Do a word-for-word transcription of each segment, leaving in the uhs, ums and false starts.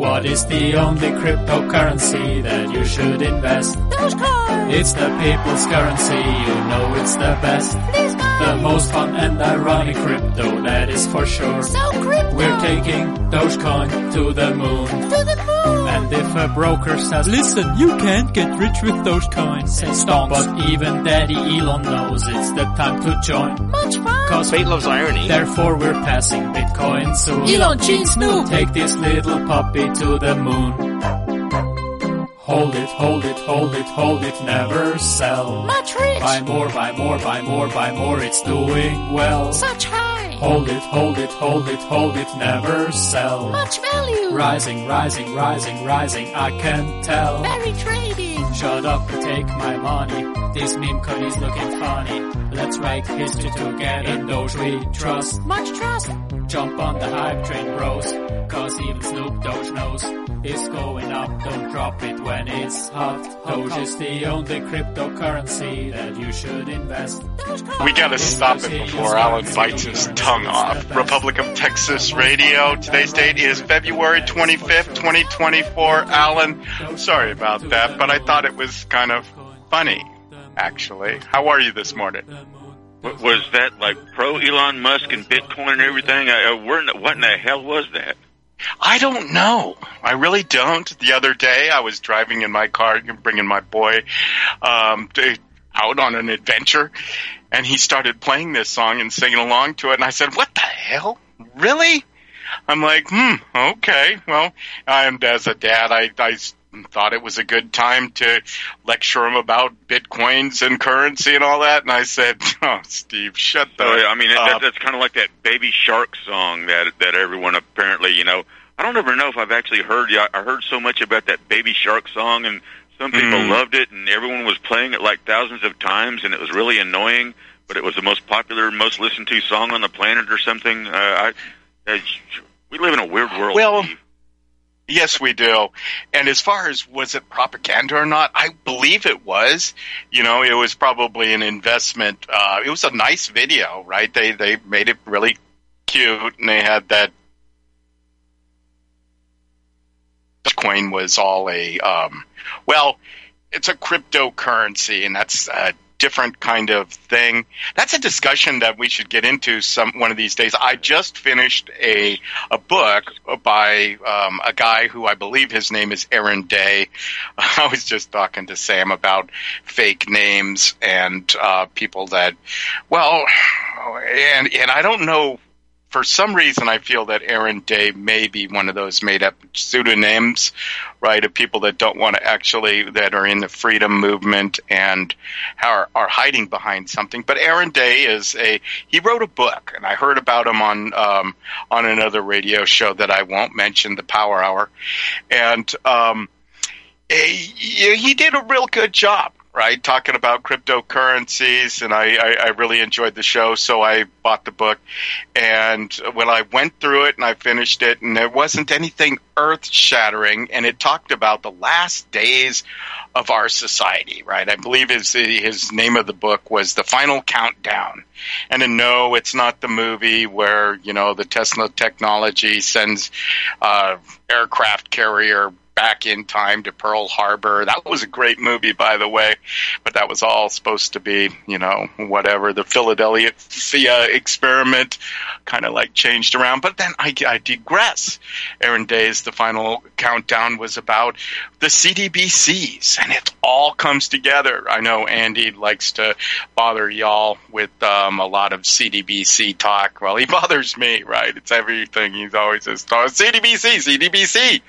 What is the only cryptocurrency that you should invest? Dogecoin! It's the people's currency, you know it's the best. This guy. The most fun and ironic crypto, that is for sure. So crypto! We're taking Dogecoin to the moon. To the moon! And if a broker says, listen, you can't get rich with Dogecoin, says stonks. But even Daddy Elon knows it's the time to join. Much fun! Cause fate loves irony. Therefore we're passing Bitcoin soon. Elon, Gene, Snoop! Take this little puppy to the moon. Hold it, hold it, hold it, hold it, never sell. Much rich. Buy more, buy more, buy more, buy more, it's doing well. Such high. Hold it, hold it, hold it, hold it, never sell. Much value. Rising, rising, rising, rising, I can tell. Very trading. Shut up and take my money. This meme coin is looking funny. Let's make history together. In Doge we trust. Much trust. Jump on the hype train, bros. Cause even Snoop Doge knows it's going up, don't drop it when it's hot. Doge is the only cryptocurrency that you should invest. We gotta stop it before Alan bites his tongue off. Republic of Texas Radio. Today's date is February twenty-fifth, twenty twenty-four. Alan, I'm sorry about that, but I thought it was kind of funny, actually. How are you this morning? What was that, like pro Elon Musk and Bitcoin and everything? I, I, we're not, what in the hell was that? I don't know. I really don't. The other day, I was driving in my car, bringing my boy um, to, out on an adventure, and he started playing this song and singing along to it, and I said, what the hell? Really? I'm like, hmm, okay. Well, I'm, as a dad, I, I thought it was a good time to lecture him about Bitcoins and currency and all that, and I said, oh, Steve, shut the oh, yeah, I mean, up. That, that's kind of like that Baby Shark song that that everyone apparently, you know, I don't ever know if I've actually heard, I heard so much about that Baby Shark song, and some people mm. loved it, and everyone was playing it like thousands of times, and it was really annoying, but it was the most popular, most listened to song on the planet or something. Uh, I, I, we live in a weird world, well, Steve. Yes, we do. And as far as was it propaganda or not, I believe it was. You know, it was probably an investment. Uh, it was a nice video, right? They they made it really cute, and they had that. Bitcoin was all a um, well, it's a cryptocurrency, and that's a different kind of thing. That's a discussion that we should get into some one of these days. I just finished a a book by um, a guy who I believe his name is Aaron Day. I was just talking to Sam about fake names and uh, people that, well, and and I don't know. For some reason, I feel that Aaron Day may be one of those made-up pseudonyms, right, of people that don't want to actually – that are in the freedom movement and are, are hiding behind something. But Aaron Day is a – he wrote a book, and I heard about him on um, on another radio show that I won't mention, The Power Hour. And um, he, he did a real good job. Right, talking about cryptocurrencies, and I, I, I really enjoyed the show, so I bought the book. And when I went through it and I finished it, and there wasn't anything earth-shattering, and it talked about the last days of our society, right? I believe his, his name of the book was The Final Countdown. And then, no, it's not the movie where, you know, the Tesla technology sends uh, aircraft carrier back in time to Pearl Harbor. That was a great movie, by the way, but that was all supposed to be, you know, whatever. The Philadelphia experiment kind of like changed around. But then I, I digress. Aaron Day's The Final Countdown was about the C B D Cs, and it all comes together. I know Andy likes to bother y'all with um, a lot of C B D C talk. Well, he bothers me, right? It's everything. He's always just talking, C B D C, C B D C.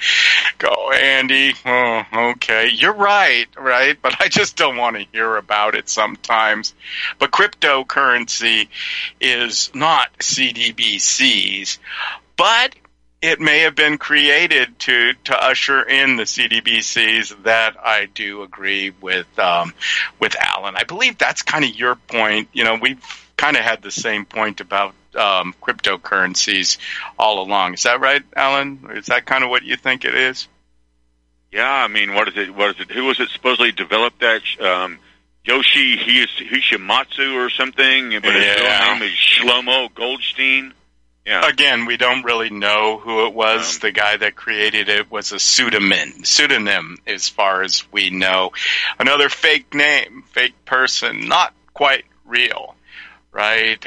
Go, Andy. Oh, okay. You're right, right? But I just don't want to hear about it sometimes. But cryptocurrency is not C B D Cs, but it may have been created to, to usher in the C B D Cs. That I do agree with um, with Alan. I believe that's kind of your point. You know, we've kind of had the same point about um, cryptocurrencies all along. Is that right, Alan? Is that kind of what you think it is? Yeah, I mean, what is it? What is it? Who was it supposedly developed that? Um, Yoshi Hishimatsu or something, but his real yeah. name is Shlomo Goldstein. Yeah. Again, we don't really know who it was. Um, the guy that created it was a pseudonym, pseudonym as far as we know. Another fake name, fake person, not quite real, right?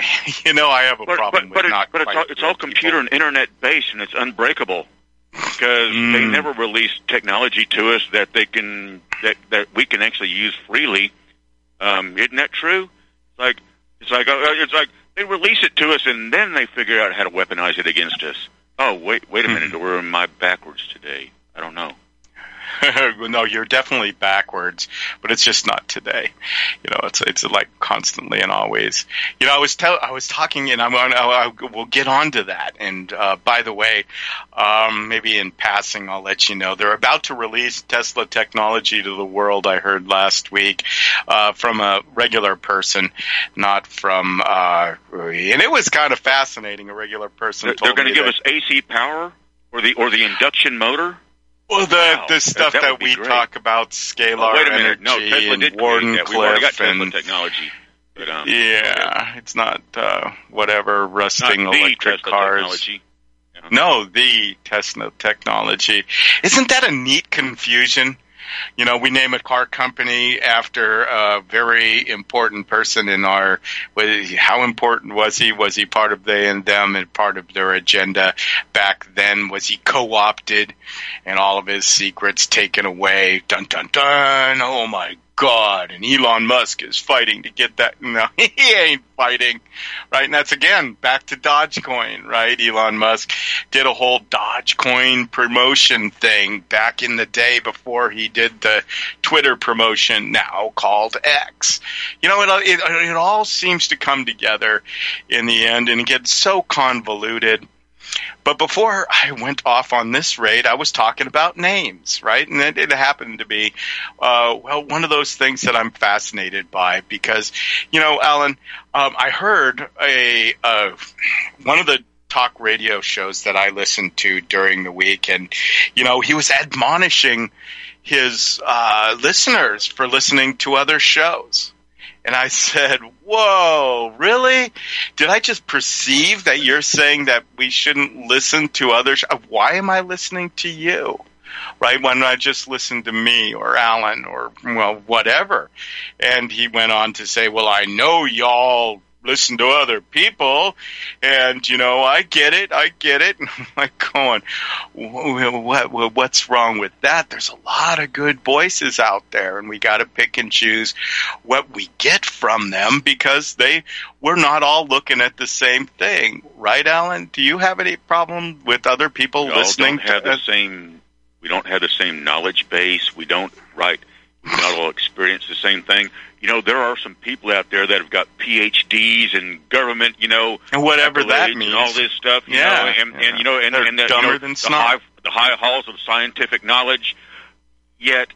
You know, I have a but, problem but, with but not it, but quite But it's all, it's all computer and internet-based, and it's unbreakable because mm. they never release technology to us that they can that, that we can actually use freely. Um, isn't that true? It's like it's like it's like they release it to us, and then they figure out how to weaponize it against us. Oh, wait, wait a minute. Mm-hmm. We're in my backwards today. I don't know. Well, no, you're definitely backwards, but it's just not today. You know, it's it's like constantly and always. You know, I was tell I was talking, and I'm gonna, I, I, we'll get on to that. And uh, by the way, um, maybe in passing, I'll let you know they're about to release Tesla technology to the world. I heard last week uh, from a regular person, not from, uh, and it was kind of fascinating. A regular person. They're, they're going to give that, us A C power or the or the induction motor. Well, the, wow. the stuff that, that, that we great. talk about, scalar oh, wait a minute. energy no, Tesla did and Wardenclyffe. We've already got Tesla and, technology. But, um, yeah, okay. it's not uh, whatever rusting not electric Tesla cars. Technology. Yeah. No, the Tesla technology. Isn't that a neat confusion? You know, we name a car company after a very important person in our – how important was he? Was he part of they and them and part of their agenda back then? Was he co-opted and all of his secrets taken away? Dun, dun, dun. Oh, my God. And Elon Musk is fighting to get that. No, he ain't fighting, right? And that's, again, back to Dogecoin, right? Elon Musk did a whole Dogecoin promotion thing back in the day before he did the Twitter promotion, now called X. You know, it, it, it all seems to come together in the end, and it gets so convoluted. But before I went off on this raid, I was talking about names, right? And it, it happened to be, uh, well, one of those things that I'm fascinated by because, you know, Alan, um, I heard a uh, one of the talk radio shows that I listened to during the week, and, you know, he was admonishing his uh, listeners for listening to other shows. And I said, whoa, really? Did I just perceive that you're saying that we shouldn't listen to others? Why am I listening to you, right, when I just listened to me or Alan or, well, whatever? And he went on to say, well, I know y'all listen to other people, and, you know, I get it, I get it. And I'm like going, what, what, what's wrong with that? There's a lot of good voices out there, and we got to pick and choose what we get from them because they we're not all looking at the same thing. Right, Alan? Do you have any problem with other people we listening don't to have the same? We don't have the same knowledge base. We don't, right, we don't all experience the same thing. You know, there are some people out there that have got P H Ds and government, you know, and whatever that means, and all this stuff. You yeah, know, and, yeah, and you know, and, and the, dumber you know, than the, high, the high halls of scientific knowledge. Yet,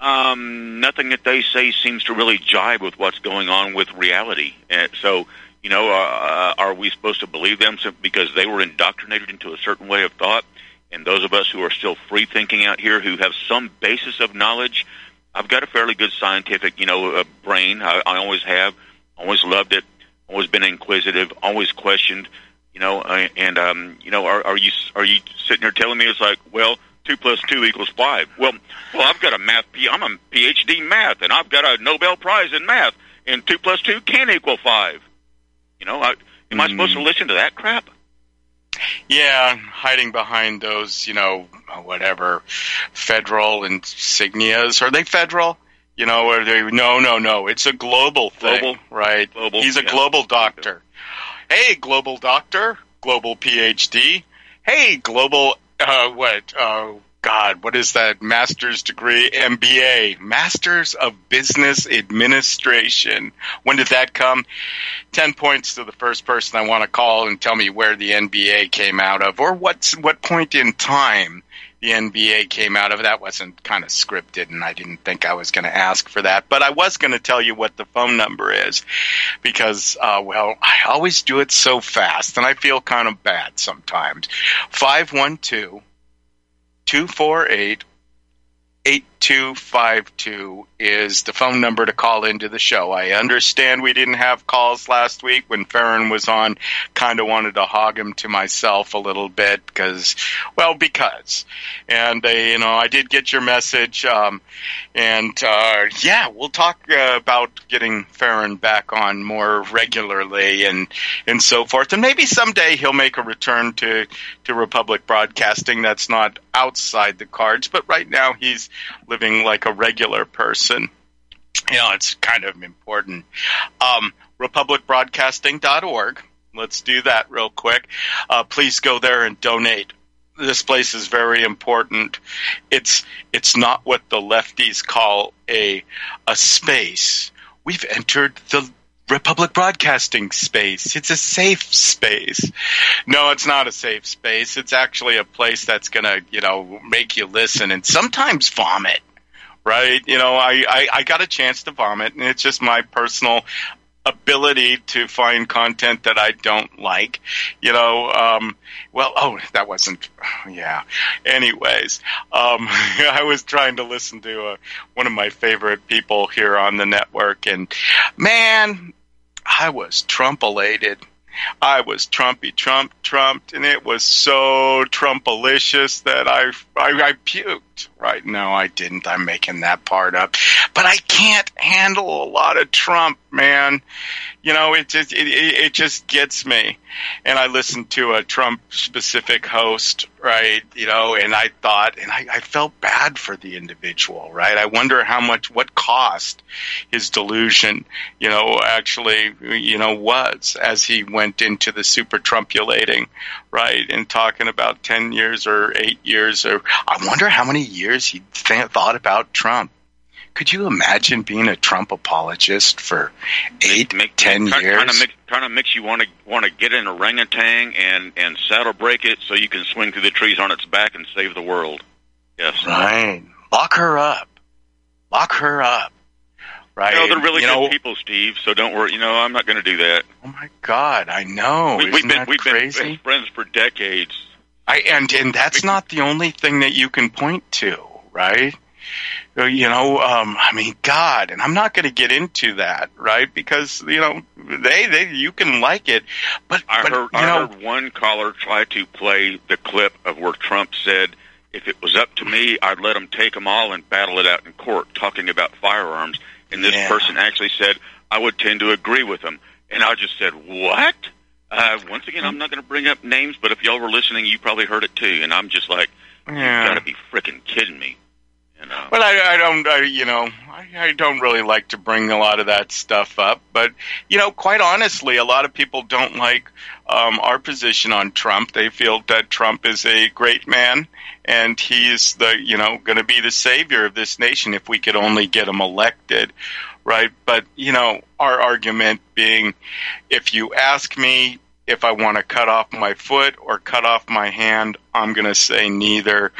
um, nothing that they say seems to really jibe with what's going on with reality. And so, you know, uh, are we supposed to believe them because they were indoctrinated into a certain way of thought? And those of us who are still free thinking out here, who have some basis of knowledge. I've got a fairly good scientific, you know, uh, brain. I, I always have, always loved it, always been inquisitive, always questioned, you know. I, and um, you know, are, are you are you sitting here telling me it's like, well, two plus two equals five? Well, well, I've got a math. I'm a P H D in math, and I've got a Nobel Prize in math. And two plus two can equal five. You know, I, am mm. I supposed to listen to that crap? Yeah, hiding behind those, you know, whatever, federal insignias. Are they federal? You know, are they? No, no, no. It's a global thing, global, right? Global, He's a yeah. global doctor. Hey, global doctor, global P H D. Hey, global, uh, what, oh, God, what is that master's degree, M B A, Masters of Business Administration. When did that come? Ten points to the first person I want to call and tell me where the N B A came out of or what's, what point in time the N B A came out of. That wasn't kind of scripted, and I didn't think I was going to ask for that. But I was going to tell you what the phone number is because, uh, well, I always do it so fast, and I feel kind of bad sometimes. five one two, two four eight, eight two five two is the phone number to call into the show. I understand we didn't have calls last week when Farron was on. Kind of wanted to hog him to myself a little bit because, well, because. And, uh, you know, I did get your message. Um, and, uh, yeah, we'll talk uh, about getting Farron back on more regularly and, and so forth. And maybe someday he'll make a return to, to Republic Broadcasting. That's not outside the cards, but right now he's living like a regular person. You know, it's kind of important. Um, republic broadcasting dot org. Let's do that real quick. Uh, please go there and donate. This place is very important. It's it's not what the lefties call a a space. We've entered the Republic Broadcasting space. It's a safe space. No, it's not a safe space. It's actually a place that's going to, you know, make you listen and sometimes vomit, right? You know, I, I, I got a chance to vomit, and it's just my personal ability to find content that I don't like. You know, um, well, oh, that wasn't, yeah. Anyways, um, I was trying to listen to uh, one of my favorite people here on the network, and man, I was Trumpalated. I was Trumpy Trump Trumped, and it was so Trumpalicious that I, I I puked. Right? No, I didn't. I'm making that part up. But I can't handle a lot of Trump, man. You know, it just it, it, it just gets me. And I listened to a Trump specific host, right? You know, and I thought, and I, I felt bad for the individual, right? I wonder how much, what cost his delusion, you know, actually, you know, was as he went into the super Trumpulating, right? And talking about ten years or eight years, or I wonder how many years he th- thought about Trump. Could you imagine being a Trump apologist for eight, make, ten try, years? Trying to, make, trying to makes you want to want to get an orangutan and, and saddle break it so you can swing through the trees on its back and save the world. Yes, right. Lock her up. Lock her up. Right. You know, they're really you good know, people, Steve. So don't worry. You know, I'm not going to do that. Oh my God, I know. We, Isn't we've been that we've crazy? been friends for decades. I and and that's not the only thing that you can point to, right? You know, um, I mean, God, and I'm not going to get into that, right? Because, you know, they, they you can like it, but I, but, heard, you know, I heard one caller try to play the clip of where Trump said, "If it was up to me, I'd let them take them all and battle it out in court," talking about firearms. And this yeah. person actually said, "I would tend to agree with them," and I just said, "What?" Uh, once again, I'm not going to bring up names, but if y'all were listening, you probably heard it too. And I'm just like, yeah. "You've got to be freaking kidding me." You know. Well, I, I don't, I, you know, I, I don't really like to bring a lot of that stuff up. But, you know, quite honestly, a lot of people don't like um, our position on Trump. They feel that Trump is a great man and he's the, you know, going to be the savior of this nation if we could only get him elected. Right. But, you know, our argument being, if you ask me if I want to cut off my foot or cut off my hand, I'm going to say neither.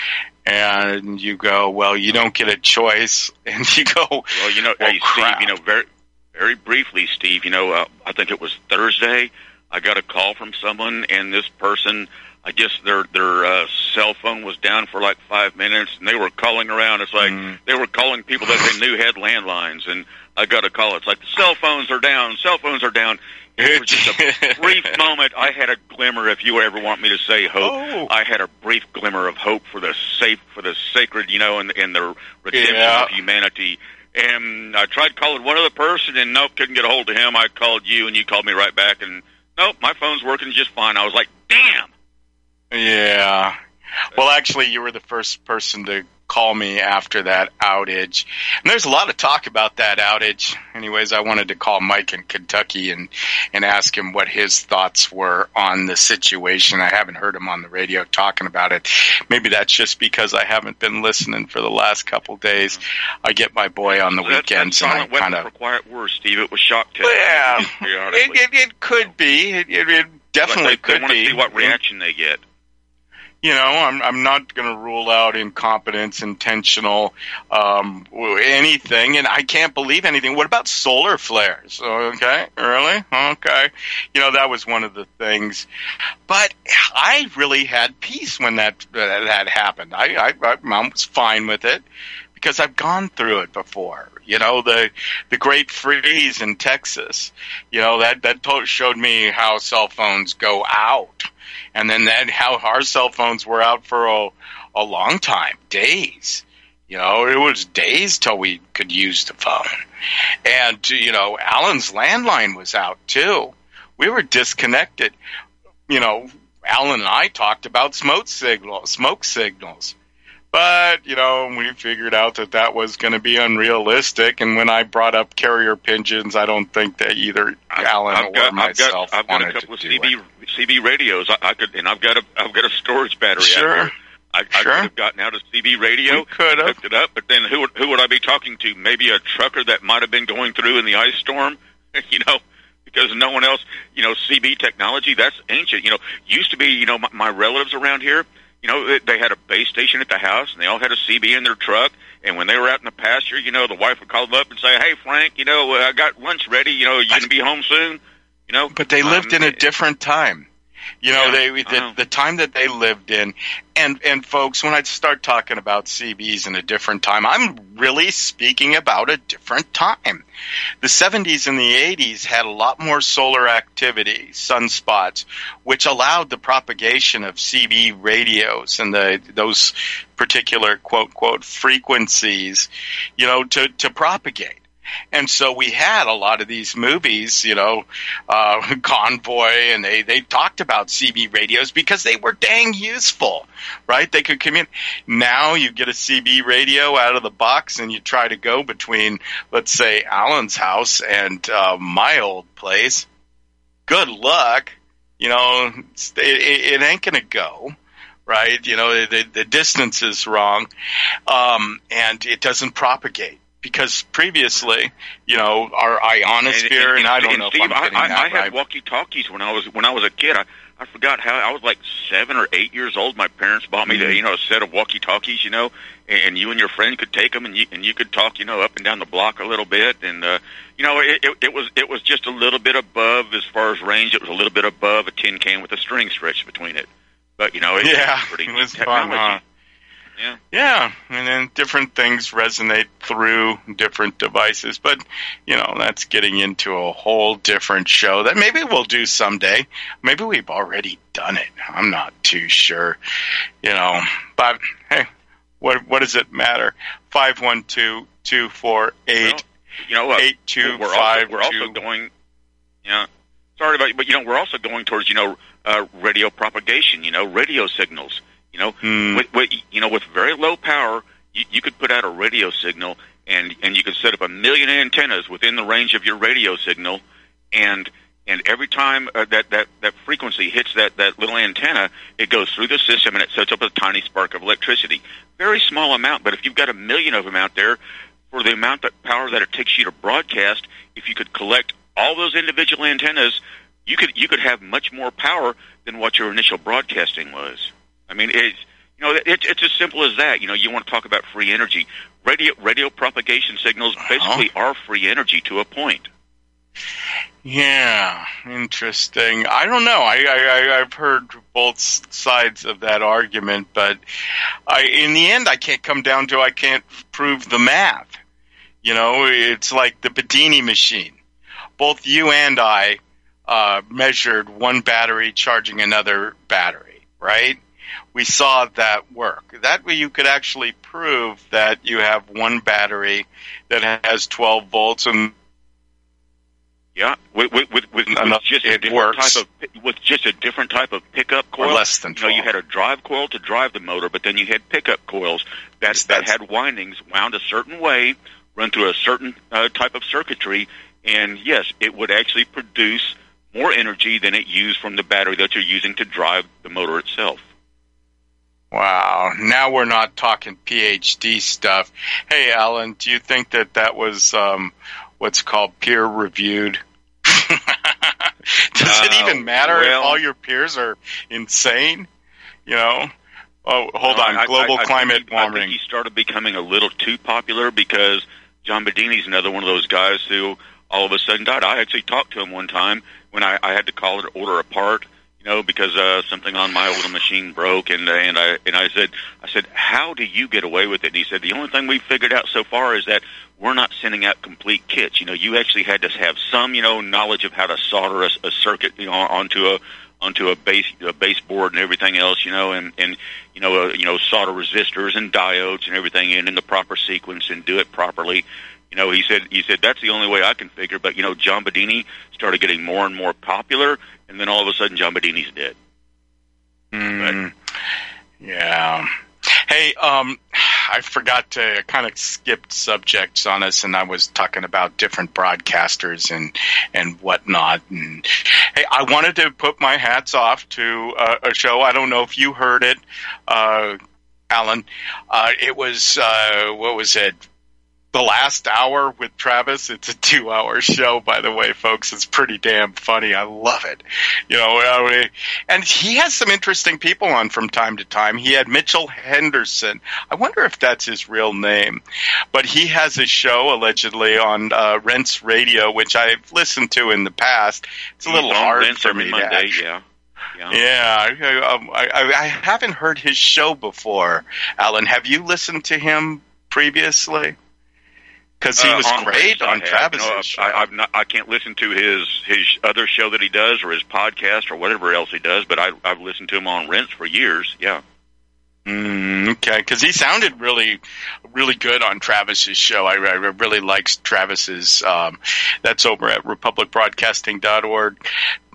And you go, well, you don't get a choice. And you go, well, you know, well, hey, Steve, you know, very, very briefly, Steve, you know, uh, I think it was Thursday. I got a call from someone, and this person, I guess their their uh, cell phone was down for like five minutes, and they were calling around. It's like mm. they were calling people that they knew had landlines, and I got a call. It's like cell phones are down. Cell phones are down. It was just a brief moment. I had a glimmer, if you ever want me to say hope. Oh. I had a brief glimmer of hope for the safe, for the sacred, you know, and, and the redemption yeah. of humanity. And I tried calling one other person, and nope, couldn't get a hold of him. I called you, and you called me right back, and nope, my phone's working just fine. I was like, damn. Yeah. Well, actually, you were the first person to call me after that outage. And there's a lot of talk about that outage. Anyways, I wanted to call Mike in Kentucky and, and ask him what his thoughts were on the situation. I haven't heard him on the radio talking about it. Maybe that's just because I haven't been listening for the last couple days. I get my boy on the well, weekends. That's, that's and I kind of quiet words, Steve. It was shock test. Yeah, it, it, it could be. It, it, it definitely like they, could they want be. To see what reaction they get. You know, I'm I'm not going to rule out incompetence, intentional, um, anything, and I can't believe anything. What about solar flares? Okay, really? Okay. You know, that was one of the things. But I really had peace when that that happened. I I, I was fine with it. because I've gone through it before. You know, the the great freeze in Texas, you know, that, that showed me how cell phones go out. And then that how our cell phones were out for a, a long time, days. You know, it was days till we could use the phone. And, you know, Alan's landline was out, too. We were disconnected. You know, Alan and I talked about smoke signals, smoke signals. But, you know, we figured out that that was going to be unrealistic. And when I brought up carrier pigeons, I don't think that either I've, Alan I've or got, myself I've got, I've wanted got a couple to of C B, C B radios. I, I could, and I've got a I've got a storage battery. Sure. Out there. I, I sure. could have gotten out a C B radio, hooked it up, but then who who would I be talking to? Maybe a trucker that might have been going through in the ice storm, you know, because no one else, you know, C B technology, that's ancient. You know, used to be, you know, my, my relatives around here, you know, they, they had a base station at the house, and they all had a C B in their truck, and when they were out in the pasture, you know, the wife would call them up and say, hey, Frank, you know, I got lunch ready, you know, are you going to be home soon? You know, but they lived um, in a different time. You know, yeah, they the, the time that they lived in, and, and folks, when I start talking about C Bs in a different time, I'm really speaking about a different time. The seventies and the eighties had a lot more solar activity, sunspots, which allowed the propagation of C B radios and the those particular, quote, quote, frequencies, you know, to, to propagate. And so we had a lot of these movies, you know, uh, Convoy, and they, they talked about C B radios because they were dang useful, right? They could communicate. Now you get a C B radio out of the box and you try to go between, let's say, Alan's house and uh, my old place. Good luck. You know, it, it, it ain't going to go. Right? You know, the, the distance is wrong, um, and it doesn't propagate. Because previously, you know, our ionosphere, and, and, and, and I don't and know Steve, if I'm getting I, I, that I had right. walkie-talkies when I was when I was a kid. I, I forgot how I was like seven or eight years old. My parents bought me, mm-hmm. the, you know, a set of walkie-talkies, you know, and, and you and your friend could take them, and you and you could talk, you know, up and down the block a little bit, and uh, you know, it, it, it was it was just a little bit above as far as range. It was a little bit above a tin can with a string stretched between it, but you know, it, yeah, it was pretty it was technology. Fun, huh? Yeah. yeah, and then different things resonate through different devices. But, you know, that's getting into a whole different show that maybe we'll do someday. Maybe we've already done it. I'm not too sure, you know. But, hey, what what does it matter? five one two, two four eight, eight two five two. You know, uh, we're, also, we're also going, yeah. Sorry about you, but, you know, we're also going towards, you know, uh, radio propagation, you know, radio signals. You know, mm. with, with you know, with very low power, you, you could put out a radio signal, and, and you could set up a million antennas within the range of your radio signal, and and every time uh, that, that, that frequency hits that, that little antenna, it goes through the system and it sets up a tiny spark of electricity. Very small amount, but if you've got a million of them out there, for the amount of power that it takes you to broadcast, if you could collect all those individual antennas, you could you could have much more power than what your initial broadcasting was. I mean, it's, you know, it's, it's as simple as that. You know, you want to talk about free energy. Radio radio propagation signals basically uh-huh. are free energy to a point. Yeah, interesting. I don't know. I, I, I've heard both sides of that argument, but I, in the end, I can't come down to I can't prove the math. You know, it's like the Bedini machine. Both you and I uh, measured one battery charging another battery, right? We saw that work. That way you could actually prove that you have one battery that has twelve volts and yeah, with, with, with, with, enough, just a it works. Type of, with just a different type of pickup coil. Or less than twelve. You know, you had a drive coil to drive the motor, but then you had pickup coils that yes, that had windings wound a certain way, run through a certain uh, type of circuitry, and yes, it would actually produce more energy than it used from the battery that you're using to drive the motor itself. Wow, now we're not talking P H D stuff. Hey, Alan, do you think that that was um, what's called peer-reviewed? Does uh, it even matter well, if all your peers are insane? You know? Oh, hold no, on, I, global I, I, climate I warming. I think he started becoming a little too popular because John Bedini's another one of those guys who all of a sudden died. I actually talked to him one time when I, I had to call to order a part. you know, because uh, something on my little machine broke, and uh, and I and I said, I said, how do you get away with it? And he said, the only thing we've figured out so far is that we're not sending out complete kits. You know, you actually had to have some, you know, knowledge of how to solder a, a circuit, you know, onto a onto a base a baseboard and everything else, you know, and and you know, uh, you know, solder resistors and diodes and everything in in the proper sequence and do it properly. You know, he said, he said, that's the only way I can figure. But, you know, John Bedini started getting more and more popular, and then all of a sudden John Bedini's dead. Mm, but, yeah. Hey, um, I forgot to kind of skipped subjects on us, and I was talking about different broadcasters and, and whatnot. And hey, I wanted to put my hats off to uh, a show. I don't know if you heard it, uh, Alan. Uh, it was, uh, what was it? The Last Hour with Travis. It's a two-hour show, by the way, folks. It's pretty damn funny. I love it. You know, and he has some interesting people on from time to time. He had Mitchell Henderson. I wonder if that's his real name. But he has a show, allegedly, on uh, Rents Radio, which I've listened to in the past. It's a little hard Rents for me Monday, to actually. Yeah. Yeah, yeah I, I, I haven't heard his show before, Alan. Have you listened to him previously? Because he was uh, great on Travis's you know, show. I, I've not, I can't listen to his, his other show that he does or his podcast or whatever else he does, but I, I've listened to him on Rents for years, yeah. Mm, okay, because he sounded really, really good on Travis's show. I, I really liked Travis's. Um, that's over at republic broadcasting dot org.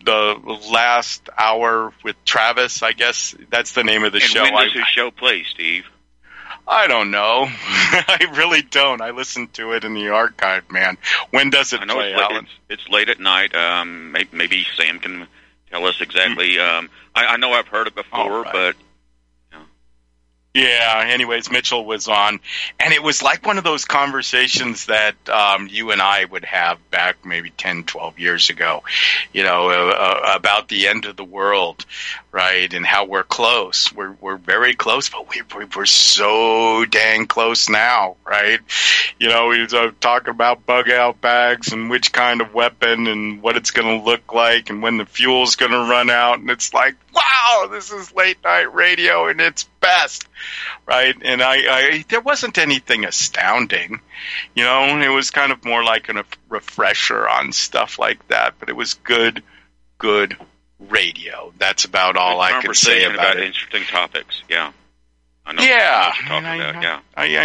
The Last Hour with Travis, I guess. That's the name of the and show. And when does his show play, Steve? I don't know. I really don't. I listened to it in the archive, man. When does it I know play, it's late, Alan? It's, it's late at night. Um, maybe, maybe Sam can tell us exactly. Um, I, I know I've heard it before, right. but... Yeah, anyways, Mitchell was on, and it was like one of those conversations that um, you and I would have back maybe ten, twelve years ago, you know, uh, about the end of the world, right, and how we're close. We're we're very close, but we, we're so dang close now, right? You know, we were talking about bug-out bags and which kind of weapon and what it's going to look like and when the fuel's going to run out, and it's like, wow, this is late-night radio, and it's best, right? And I, I, there wasn't anything astounding, you know. It was kind of more like a refresher on stuff like that, but it was good, good radio. That's about all I can say about, about it. Interesting topics, yeah. I know yeah, and I, about, yeah. I,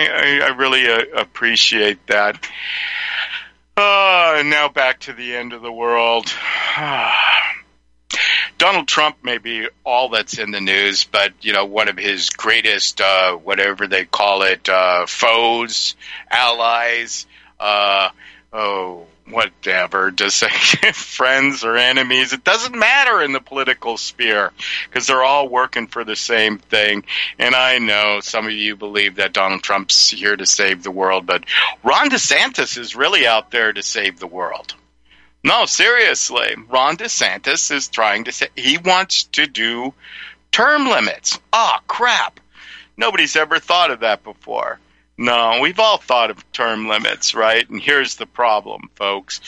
I, I really uh, appreciate that. Uh, and now back to the end of the world. Donald Trump may be all that's in the news, but, you know, one of his greatest, uh, whatever they call it, uh, foes, allies, uh, oh, whatever, just friends or enemies. It doesn't matter in the political sphere because they're all working for the same thing. And I know some of you believe that Donald Trump's here to save the world, but Ron DeSantis is really out there to save the world. No, seriously, Ron DeSantis is trying to say he wants to do term limits. Oh, crap. Nobody's ever thought of that before. No, we've all thought of term limits, right? And here's the problem, folks.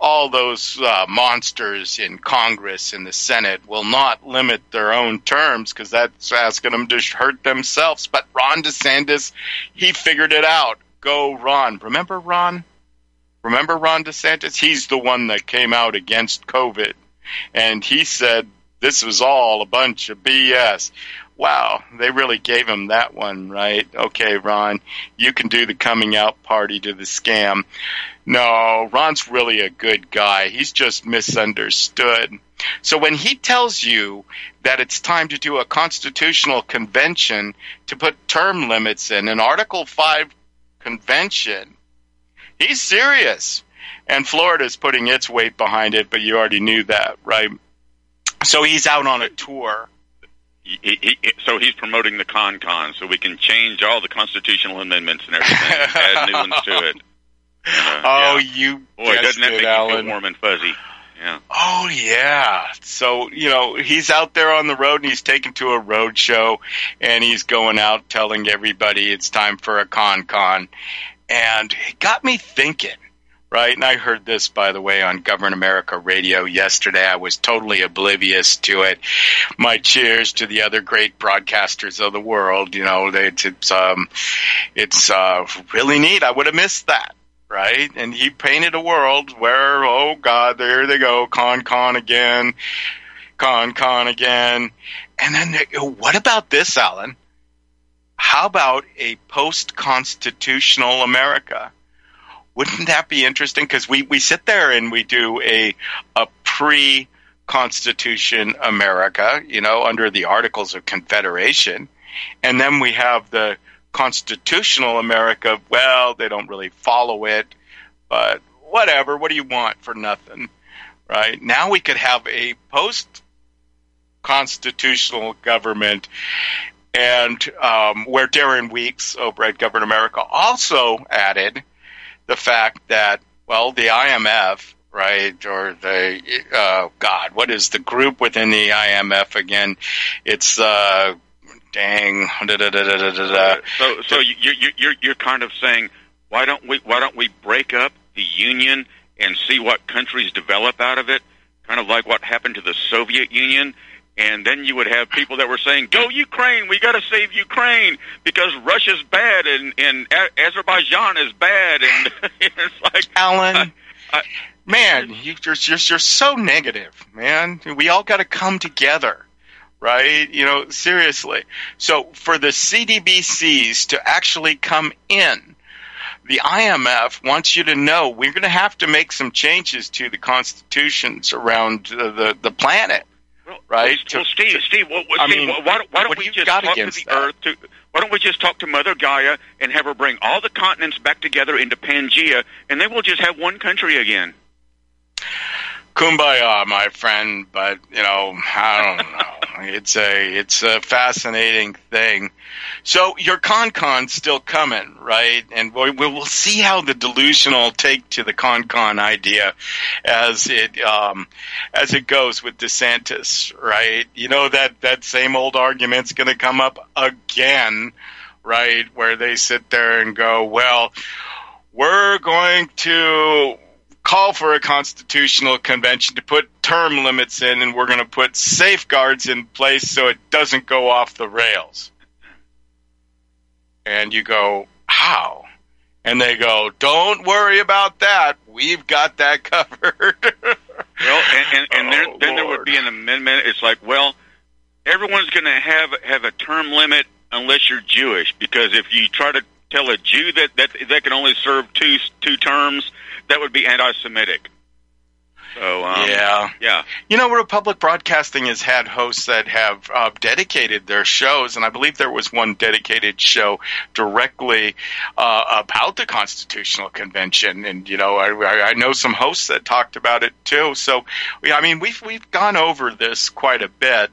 All those uh, monsters in Congress and the Senate will not limit their own terms because that's asking them to hurt themselves. But Ron DeSantis, he figured it out. Go, Ron. Remember, Ron? Remember Ron DeSantis? He's the one that came out against COVID, and he said this was all a bunch of B S. Wow, they really gave him that one, right? Okay, Ron, you can do the coming out party to the scam. No, Ron's really a good guy. He's just misunderstood. So when he tells you that it's time to do a constitutional convention to put term limits in, an Article Five convention, he's serious, and Florida's putting its weight behind it, but you already knew that, right? So he's out on a tour. He, he, he, so he's promoting the con-con, so we can change all the constitutional amendments and everything, and add new ones to it. Uh, oh, yeah. you Boy, guessed doesn't that make it, Alan. You feel warm and fuzzy? Yeah. Oh, yeah. So, you know, he's out there on the road, and he's taken to a road show, and he's going out telling everybody it's time for a con-con. And it got me thinking, Right, and I heard this, by the way, on Govern America Radio yesterday. I was totally oblivious to it. My cheers to the other great broadcasters of the world. You know, it's it's, um, it's uh, really neat. I would have missed that, right? And he painted a world where, oh, God, there they go, con, con again, con, con again. And then what about this, Alan? How about a post-constitutional America? Wouldn't that be interesting? Because we, we sit there and we do a a pre-Constitution America, you know, under the Articles of Confederation. And then we have the constitutional America. Well, they don't really follow it, but whatever. What do you want for nothing, right? Now we could have a post-constitutional government. And um, where Darren Weeks over at Govern America also added the fact that, well, the I M F, right, or the, uh, God, what is the group within the I M F again? It's, uh, dang, da, da, da, da, da, da. So, so you're, you're, you're kind of saying, why don't we, why don't we break up the Union and see what countries develop out of it? Kind of like what happened to the Soviet Union. And then you would have people that were saying, go Ukraine, we got to save Ukraine because Russia's bad and, and a- Azerbaijan is bad. And it's like, Alan, I, I, man, you, you're, you're, you're so negative, man. We all got to come together, right? You know, seriously. So for the C B D Cs to actually come in, the I M F wants you to know we're going to have to make some changes to the constitutions around the, the, the planet. Right. Well, to, Steve, to, Steve, well, Steve, I mean, why, why don't we just talk to the that? Earth? To, why don't we just talk to Mother Gaia and have her bring all the continents back together into Pangea, and then we'll just have one country again? Kumbaya, my friend, but you know, I don't know. It's a it's a fascinating thing. So your con-con's still coming, right? And we will see how the delusional take to the con-con idea as it um, as it goes with DeSantis, right? You know that that same old argument's going to come up again, right? Where they sit there and go, well, we're going to call for a constitutional convention to put term limits in, and we're going to put safeguards in place so it doesn't go off the rails. And you go, how? And they go, don't worry about that. We've got that covered. Well, and, and, and there, oh, then Lord. There would be an amendment. It's like, well, everyone's going to have have a term limit unless you're Jewish, because if you try to tell a Jew that, that they can only serve two two terms, that would be anti-Semitic. So, um, yeah. yeah. You know, Republic Broadcasting has had hosts that have uh, dedicated their shows, and I believe there was one dedicated show directly uh, about the Constitutional Convention. And, you know, I, I know some hosts that talked about it, too. So, I mean, we've we've gone over this quite a bit.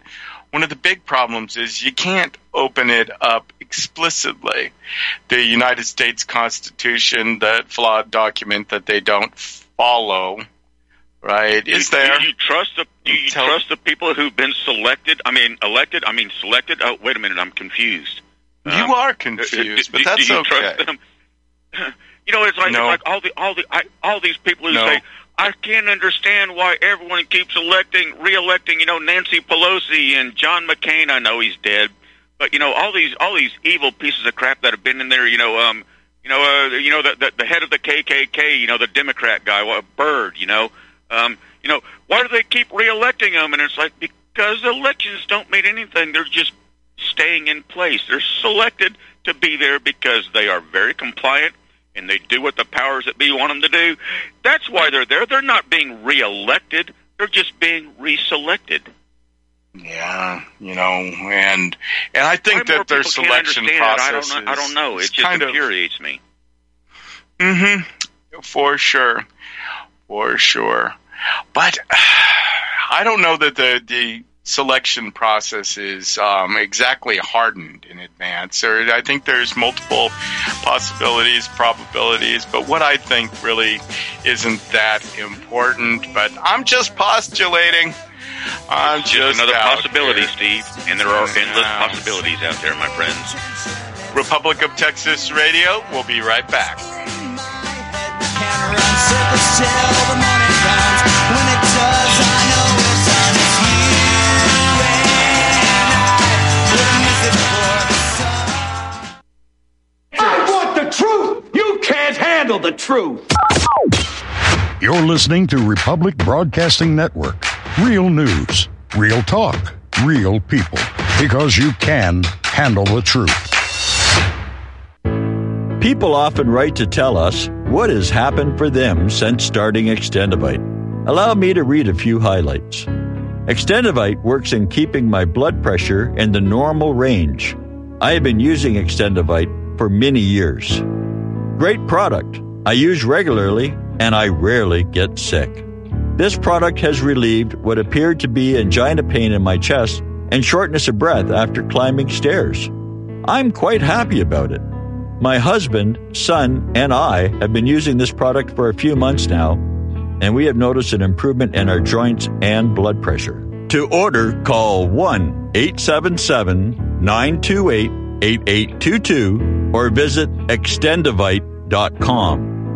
One of the big problems is you can't open it up explicitly. The United States Constitution, that flawed document that they don't follow, right? Is do, there? Do you trust the do you Tell- trust the people who've been selected? I mean, elected. I mean, selected. Oh, wait a minute, I'm confused. You um, are confused, do, but do, that's do you okay. Trust them? You know, it's like, no. It's like all the all the I, all these people who no. say, I can't understand why everyone keeps electing, re-electing, you know, Nancy Pelosi and John McCain. I know he's dead, but you know, all these, all these evil pieces of crap that have been in there. You know, um, you know, uh, you know, the, the the head of the K K K, you know, the Democrat guy, well, Byrd. You know, um, you know, why do they keep re-electing him? And it's like, because elections don't mean anything. They're just staying in place. They're selected to be there because they are very compliant. And they do what the powers that be want them to do. That's why they're there. They're not being reelected. They're just being reselected. Yeah, you know, and and I think that their selection process. I don't know. I don't know. It just infuriates me. Mm-hmm. For sure. For sure. But uh, I don't know that the the. selection process is um, exactly hardened in advance. Or I think there's multiple possibilities, probabilities, but what I think really isn't that important. But I'm just postulating. I'm just, just another possibility, here. Steve. And there are endless possibilities out there, my friends. Republic of Texas Radio. We'll be right back. till the morning comes. When it does, I know it's time. It's you and I. We'll miss it for the sun. I want the truth. You can't handle the truth. You're listening to Republic Broadcasting Network. Real news, real talk, real people. Because you can handle the truth. People often write to tell us what has happened for them since starting Extendivite. Allow me to read a few highlights. Extendivite works in keeping my blood pressure in the normal range. I have been using Extendivite for many years. Great product. I use regularly and I rarely get sick. This product has relieved what appeared to be angina pain in my chest and shortness of breath after climbing stairs. I'm quite happy about it. My husband, son, and I have been using this product for a few months now, and we have noticed an improvement in our joints and blood pressure. To order, call one eight seven seven, nine two eight, eight eight two two or visit extendivite dot com.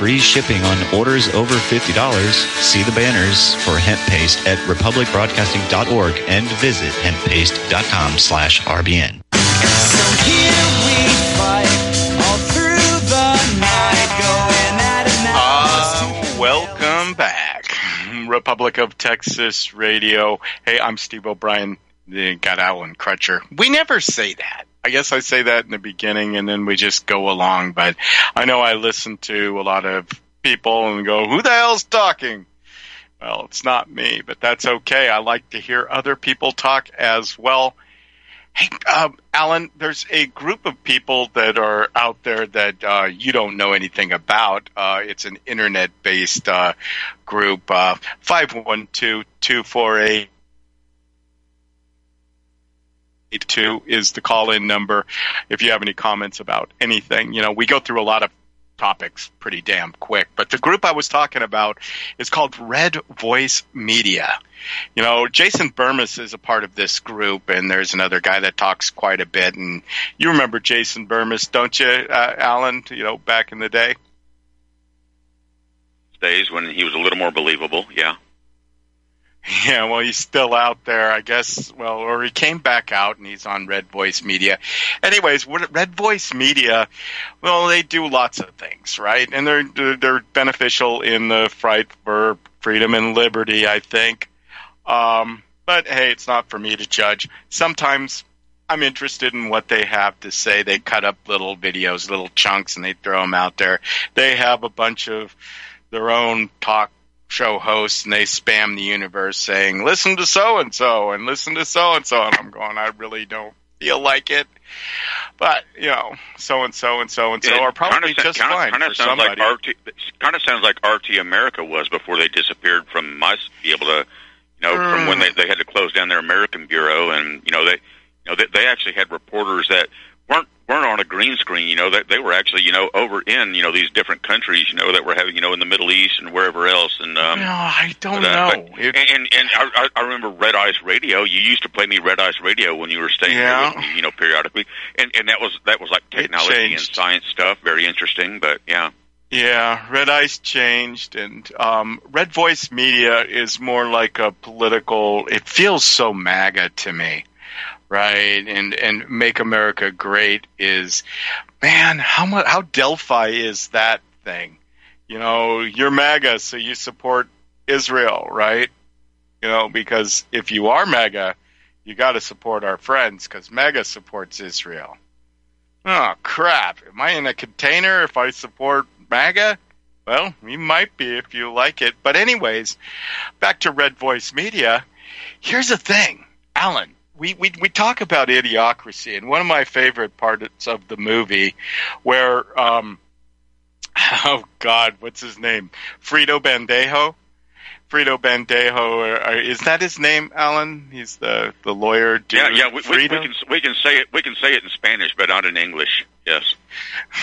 Free shipping on orders over fifty dollars. See the banners for hemp paste at republic broadcasting dot org and visit hemp paste dot com slash R B N. So here we fight all through the night, going at it now. Uh, welcome back, Republic of Texas Radio. Hey, I'm Steve O'Brien. You got Alan Crutcher. We never say that. I guess I say that in the beginning, and then we just go along. But I know I listen to a lot of people and go, who the hell's talking? Well, it's not me, but that's okay. I like to hear other people talk as well. Hey, uh, Alan, there's a group of people that are out there that uh, you don't know anything about. Uh, it's an Internet-based uh, group, uh, five one two, two four eight. eight two is the call-in number if you have any comments about anything. You know, we go through a lot of topics pretty damn quick. But the group I was talking about is called Red Voice Media. You know, Jason Burmis is a part of this group, and there's another guy that talks quite a bit. And you remember Jason Burmis, don't you, uh, Alan, you know, back in the day? Days when he was a little more believable, yeah. Yeah, well, he's still out there, I guess. Well, or he came back out, and he's on Red Voice Media. Anyways, Red Voice Media, well, they do lots of things, right? And they're they're beneficial in the fight for freedom and liberty, I think. Um, but, hey, it's not for me to judge. Sometimes I'm interested in what they have to say. They cut up little videos, little chunks, and they throw them out there. They have a bunch of their own talk show hosts, and they spam the universe saying, listen to so-and-so and listen to so-and-so. And I'm going, I really don't feel like it. But, you know, so-and-so and so-and-so are probably just fine for somebody. Kind of sounds like R T America was before they disappeared from my be able to, you know, mm. from when they, they had to close down their American bureau. And, you know, they you know they, they actually had reporters that weren't weren't on a green screen, you know, that they were actually, you know, over in, you know, these different countries, you know, that were having, you know, in the Middle East and wherever else. And um, no, I don't but, uh, know. But, it, and and, and I, I remember Red Ice Radio. You used to play me Red Ice Radio when you were staying yeah. there, you know, periodically. And and that was that was like technology and science stuff, very interesting. But yeah, yeah, Red Ice changed, and um, Red Voice Media is more like a political. It feels so MAGA to me. Right, and and Make America Great is, man, how much how Delphi is that thing? You know, you're MAGA, so you support Israel, right? You know, because if you are MAGA, you got to support our friends because MAGA supports Israel. Oh crap! Am I in a container if I support MAGA? Well, you might be if you like it. But anyways, back to Red Voice Media. Here's the thing, Alan. We, we we talk about idiocracy, and one of my favorite parts of the movie where, um, oh, God, what's his name? Frito Pendejo? Frito Pendejo, is that his name, Alan? He's the, the lawyer dude. Yeah, yeah, we, we, we, can, we, can say it, we can say it in Spanish, but not in English, yes.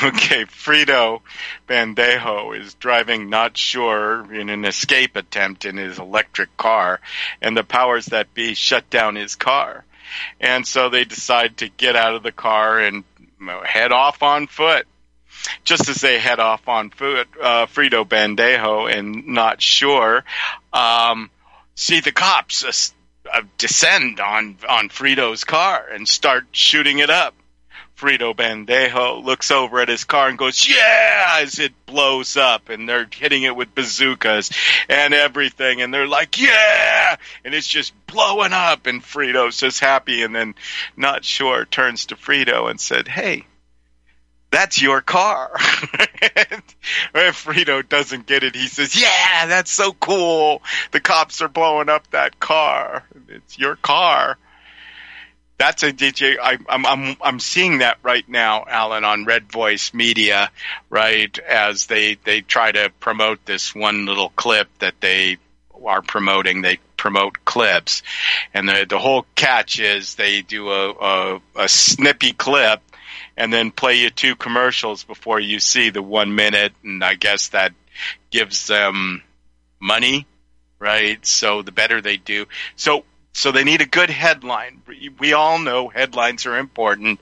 Okay, Frito Pendejo is driving not sure in an escape attempt in his electric car, and the powers that be shut down his car. And so they decide to get out of the car and head off on foot. Just as they head off on foot, uh, Frito Pendejo and Not Sure um, see the cops uh, uh, descend on, on Frito's car and start shooting it up. Frito Pendejo looks over at his car and goes, yeah, as it blows up, and they're hitting it with bazookas and everything, and they're like, yeah, and it's just blowing up, and Frito's just happy, and then Not Sure turns to Frito and said, hey, that's your car. And Frito doesn't get it. He says, yeah, that's so cool. The cops are blowing up that car. It's your car. That's a D J. I, I'm I'm I'm seeing that right now, Alan, on Red Voice Media, right? As they, they try to promote this one little clip that they are promoting. They promote clips, and the the whole catch is they do a a, a snippy clip and then play you two commercials before you see the one minute, and I guess that gives them money, right? So the better they do, so. So they need a good headline. We all know headlines are important.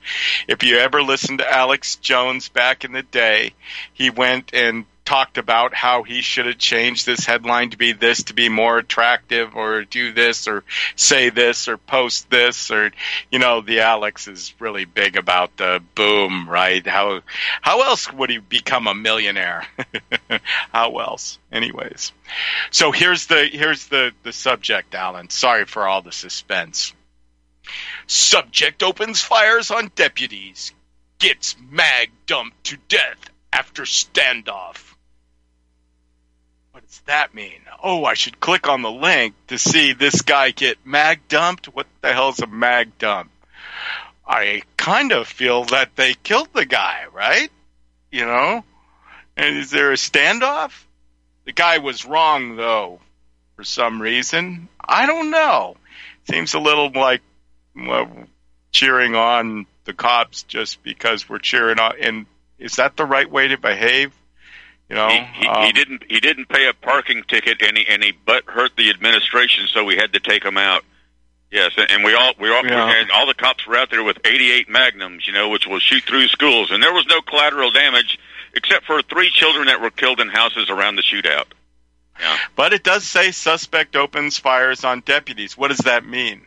If you ever listened to Alex Jones back in the day, he went and talked about how he should have changed this headline to be this, to be more attractive, or do this, or say this, or post this, or, you know, the Alex is really big about the boom, right? How how else would he become a millionaire? How else? Anyways, so here's the here's the, the subject, Alan. Sorry for all the suspense. Subject opens fires on deputies. Gets mag dumped to death after standoff. What does that mean? Oh, I should click on the link to see this guy get mag dumped. What the hell's a mag dump? I kind of feel that they killed the guy, right? You know? And is there a standoff? The guy was wrong, though, for some reason. I don't know. Seems a little like well, cheering on the cops just because we're cheering on. And is that the right way to behave? You know, he, he, um, he didn't. He didn't pay a parking ticket, and he and he butt hurt the administration, so we had to take him out. Yes, and we all we all yeah. we had, all the cops were out there with eighty-eight magnums, you know, which will shoot through schools, and there was no collateral damage. Except for three children that were killed in houses around the shootout. Yeah. But it does say suspect opens fires on deputies. What does that mean?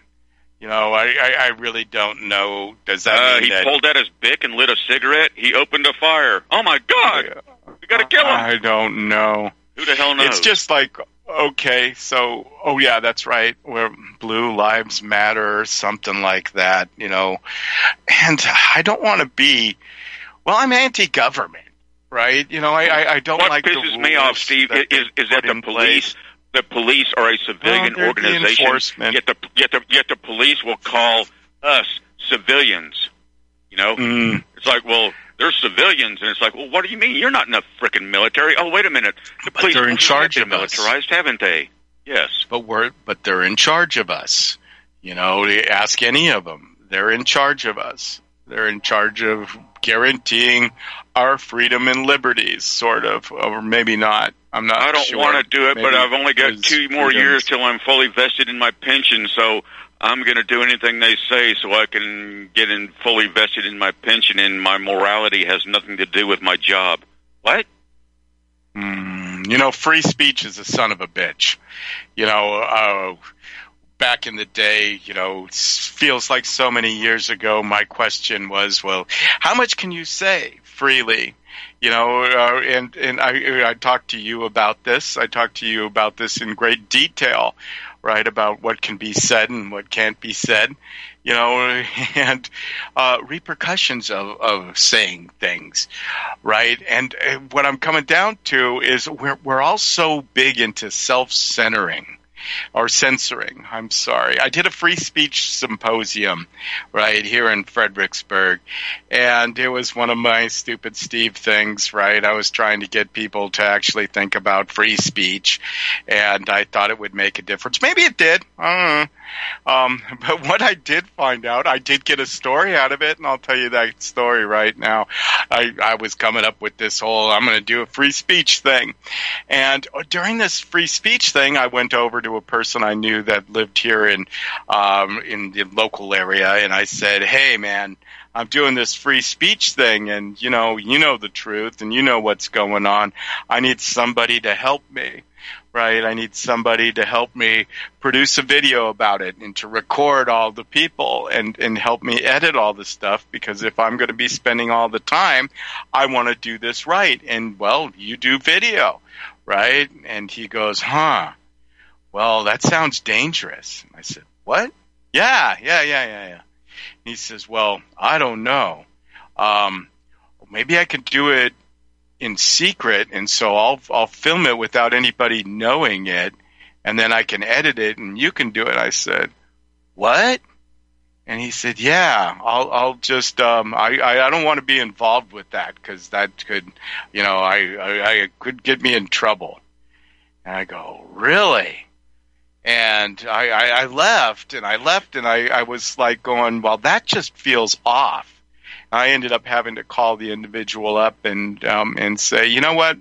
You know, I, I, I really don't know. Does that uh, mean he that... pulled out his bic and lit a cigarette? He opened a fire. Oh, my God. We got to kill him. I don't know. Who the hell knows? It's just like Okay, so, oh yeah, that's right. Where Blue Lives Matter, something like that, you know. And I don't want to be, well, I'm anti-government, right? You know, I, I don't what like the rules. What pisses me off, Steve, that is, is that the police, the police are a civilian well, organization, the yet, the, yet, the, yet the police will call us civilians, you know? Mm. It's like, well... They're civilians, and it's like, well, what do you mean? You're not in the frickin' military. Oh, wait a minute. The police are in charge of us. Militarized, haven't they? Yes. But we're but they're in charge of us. You know, ask any of them. They're in charge of us. They're in charge of guaranteeing our freedom and liberties, sort of, or maybe not. I'm not sure. I don't sure. want to do it, maybe but I've only got two more freedoms. years till I'm fully vested in my pension, so I'm going to do anything they say so I can get in fully vested in my pension, and my morality has nothing to do with my job. What? Mm, you know, free speech is a son of a bitch. You know, uh, back in the day, you know, feels like so many years ago, my question was, well, how much can you say freely? You know, uh, and, and I, I talked to you about this. I talked to you about this in great detail. Right, about what can be said and what can't be said, you know, and uh, repercussions of, of saying things, right? And uh, what I'm coming down to is we're we're all so big into self-centering or censoring. I'm sorry. I did a free speech symposium, right, here in Fredericksburg, and it was one of my stupid Steve things, right? I was trying to get people to actually think about free speech, and I thought it would make a difference. Maybe it did. I don't know. Um, but what I did find out, I did get a story out of it, and I'll tell you that story right now. I, I was coming up with this whole, I'm going to do a free speech thing. And during this free speech thing, I went over to a person I knew that lived here in, um, in the local area, and I said, hey, man, I'm doing this free speech thing, and, you know, you know the truth, and you know what's going on. I need somebody to help me. Right, I need somebody to help me produce a video about it and to record all the people and, and help me edit all the stuff, because if I'm going to be spending all the time, I want to do this right. And, well, you do video, right? And he goes, huh, well, that sounds dangerous. And I said, what? Yeah, yeah, yeah, yeah, yeah. And he says, well, I don't know. Um, maybe I could do it in secret, and so I'll I'll film it without anybody knowing it, and then I can edit it, and you can do it. I said, what? And he said, yeah, I'll I'll just um I, I, I don't want to be involved with that, because that could, you know, I, I I could get me in trouble. And I go, really? And I I, I left and I left and I, I was like going, well, that just feels off. I ended up having to call the individual up and um, and say, you know what,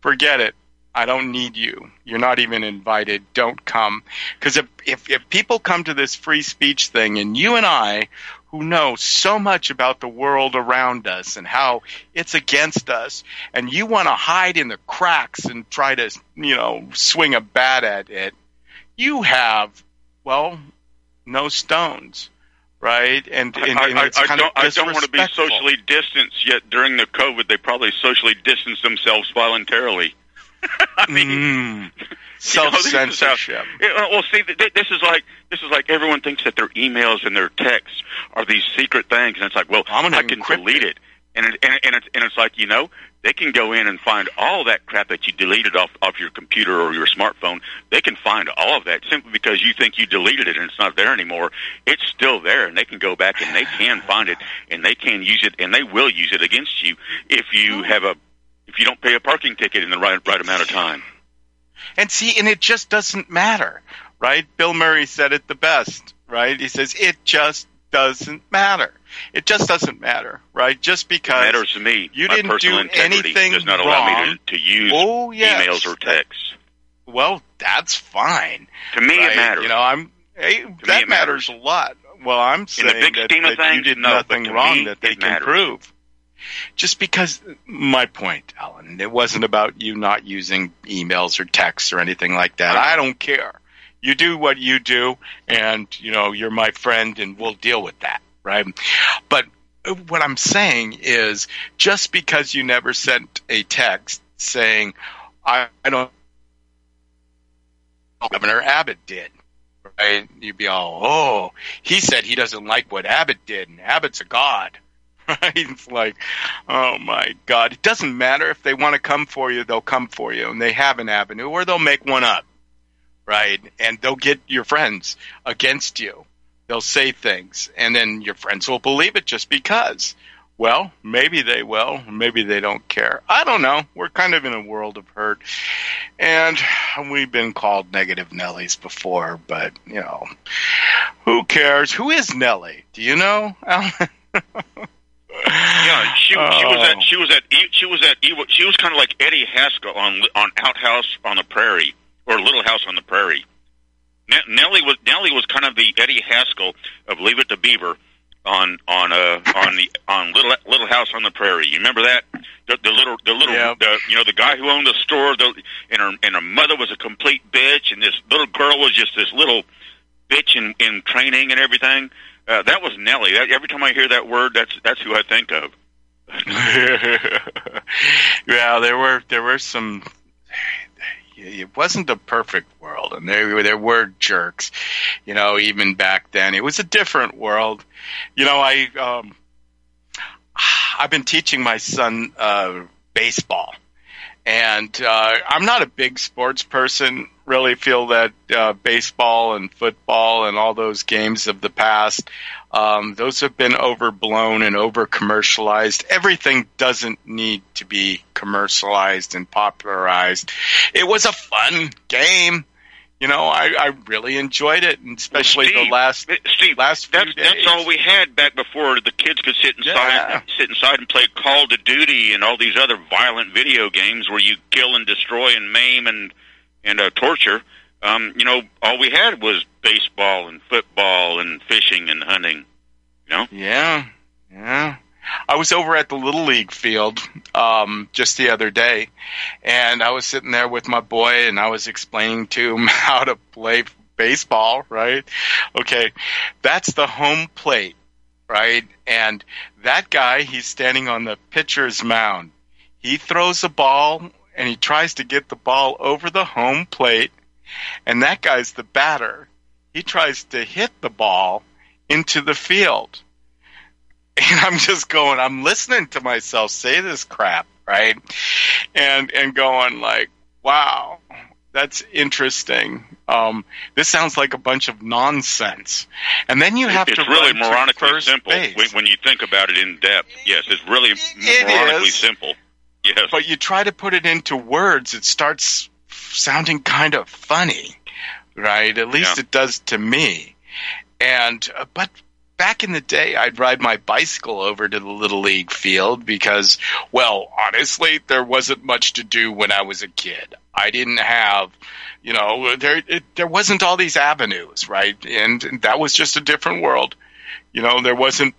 forget it. I don't need you. You're not even invited. Don't come. Because if, if, if people come to this free speech thing, and you and I, who know so much about the world around us and how it's against us, and you want to hide in the cracks and try to, you know, swing a bat at it, you have, well, no stones. Right, and, and, and I, it's I, I kind don't, of I don't want to be socially distanced, yet during the COVID, they probably socially distanced themselves voluntarily. I mean, mm. self-censorship. You know, well, see, this is like this is like everyone thinks that their emails and their texts are these secret things, and it's like, well, I'm I can delete it, it. And, it, and, it, and it's and it's like, you know, they can go in and find all that crap that you deleted off off your computer or your smartphone. They can find all of that simply because you think you deleted it and it's not there anymore. It's still there, and they can go back and they can find it, and they can use it, and they will use it against you if you have a if you don't pay a parking ticket in the right right amount of time. And see, and it just doesn't matter, right? Bill Murray said it the best, right? He says it just doesn't matter. It just doesn't matter, right? Just because it matters to me. You My didn't do anything does not allow wrong. me to, to use oh, yes. emails or texts. Well, that's fine. To me, right? It matters. You know, I'm hey, that matters. matters a lot. Well, I'm saying that, that things, you did no, nothing wrong me, that they can matters. prove. Just because, my point, Alan, it wasn't about you not using emails or texts or anything like that. I, I don't care. You do what you do, and you know you're my friend, and we'll deal with that. Right, but what I'm saying is, just because you never sent a text saying, "I, I don't Governor Abbott did. Right? You'd be all, oh, he said he doesn't like what Abbott did, and Abbott's a god. Right? It's like, oh my God. It doesn't matter if they want to come for you, they'll come for you, and they have an avenue, or they'll make one up. Right? And they'll get your friends against you. They'll say things, and then your friends will believe it just because. Well, maybe they will. Maybe they don't care. I don't know. We're kind of in a world of hurt. And we've been called negative Nellies before, but, you know, who cares? Who is Nellie? Do you know? Yeah, she, she oh. was at she was at she was at she was kind of like Eddie Haskell on on Outhouse on the Prairie or Little House on the Prairie. N- Nellie was Nellie was kind of the Eddie Haskell of Leave It to Beaver. On on uh on the on little little House on the Prairie, you remember that the, the little the little yeah. the, you know the guy who owned the store, the, and her and her mother was a complete bitch, and this little girl was just this little bitch in, in training and everything. Uh, that was Nellie. That, every time I hear that word, that's that's who I think of. Yeah, there were there were some. It wasn't a perfect world, and there, there were jerks, you know, even back then. It was a different world. You know, I, um, I've been teaching my son uh, baseball, and uh, I'm not a big sports person. Really feel that uh, baseball and football and all those games of the past, um, those have been overblown and over-commercialized. Everything doesn't need to be commercialized and popularized. It was a fun game. You know, I, I really enjoyed it, and especially Steve, the last Steve, last few that's, days. That's all we had back before the kids could sit inside, yeah. sit inside and play Call of Duty and all these other violent video games where you kill and destroy and maim and and uh, torture. Um, you know, all we had was baseball and football and fishing and hunting. You know? Yeah, yeah. I was over at the Little League field um, just the other day, and I was sitting there with my boy, and I was explaining to him how to play baseball, right? Okay, that's the home plate, right? And that guy, he's standing on the pitcher's mound. He throws a ball, and he tries to get the ball over the home plate, and that guy's the batter. He tries to hit the ball into the field. And I'm just going, I'm listening to myself say this crap, right? And and going like, wow, that's interesting. Um, this sounds like a bunch of nonsense. And then you have it's to really run moronically to first simple base. When you think about it in depth. Yes, it's really it moronically is, simple. Yes, but you try to put it into words, it starts sounding kind of funny, right? At least yeah. it does to me. And uh, but. Back in the day, I'd ride my bicycle over to the Little League field because, well, honestly, there wasn't much to do when I was a kid. I didn't have, you know, there it, there wasn't all these avenues, right? And, and that was just a different world. You know, there wasn't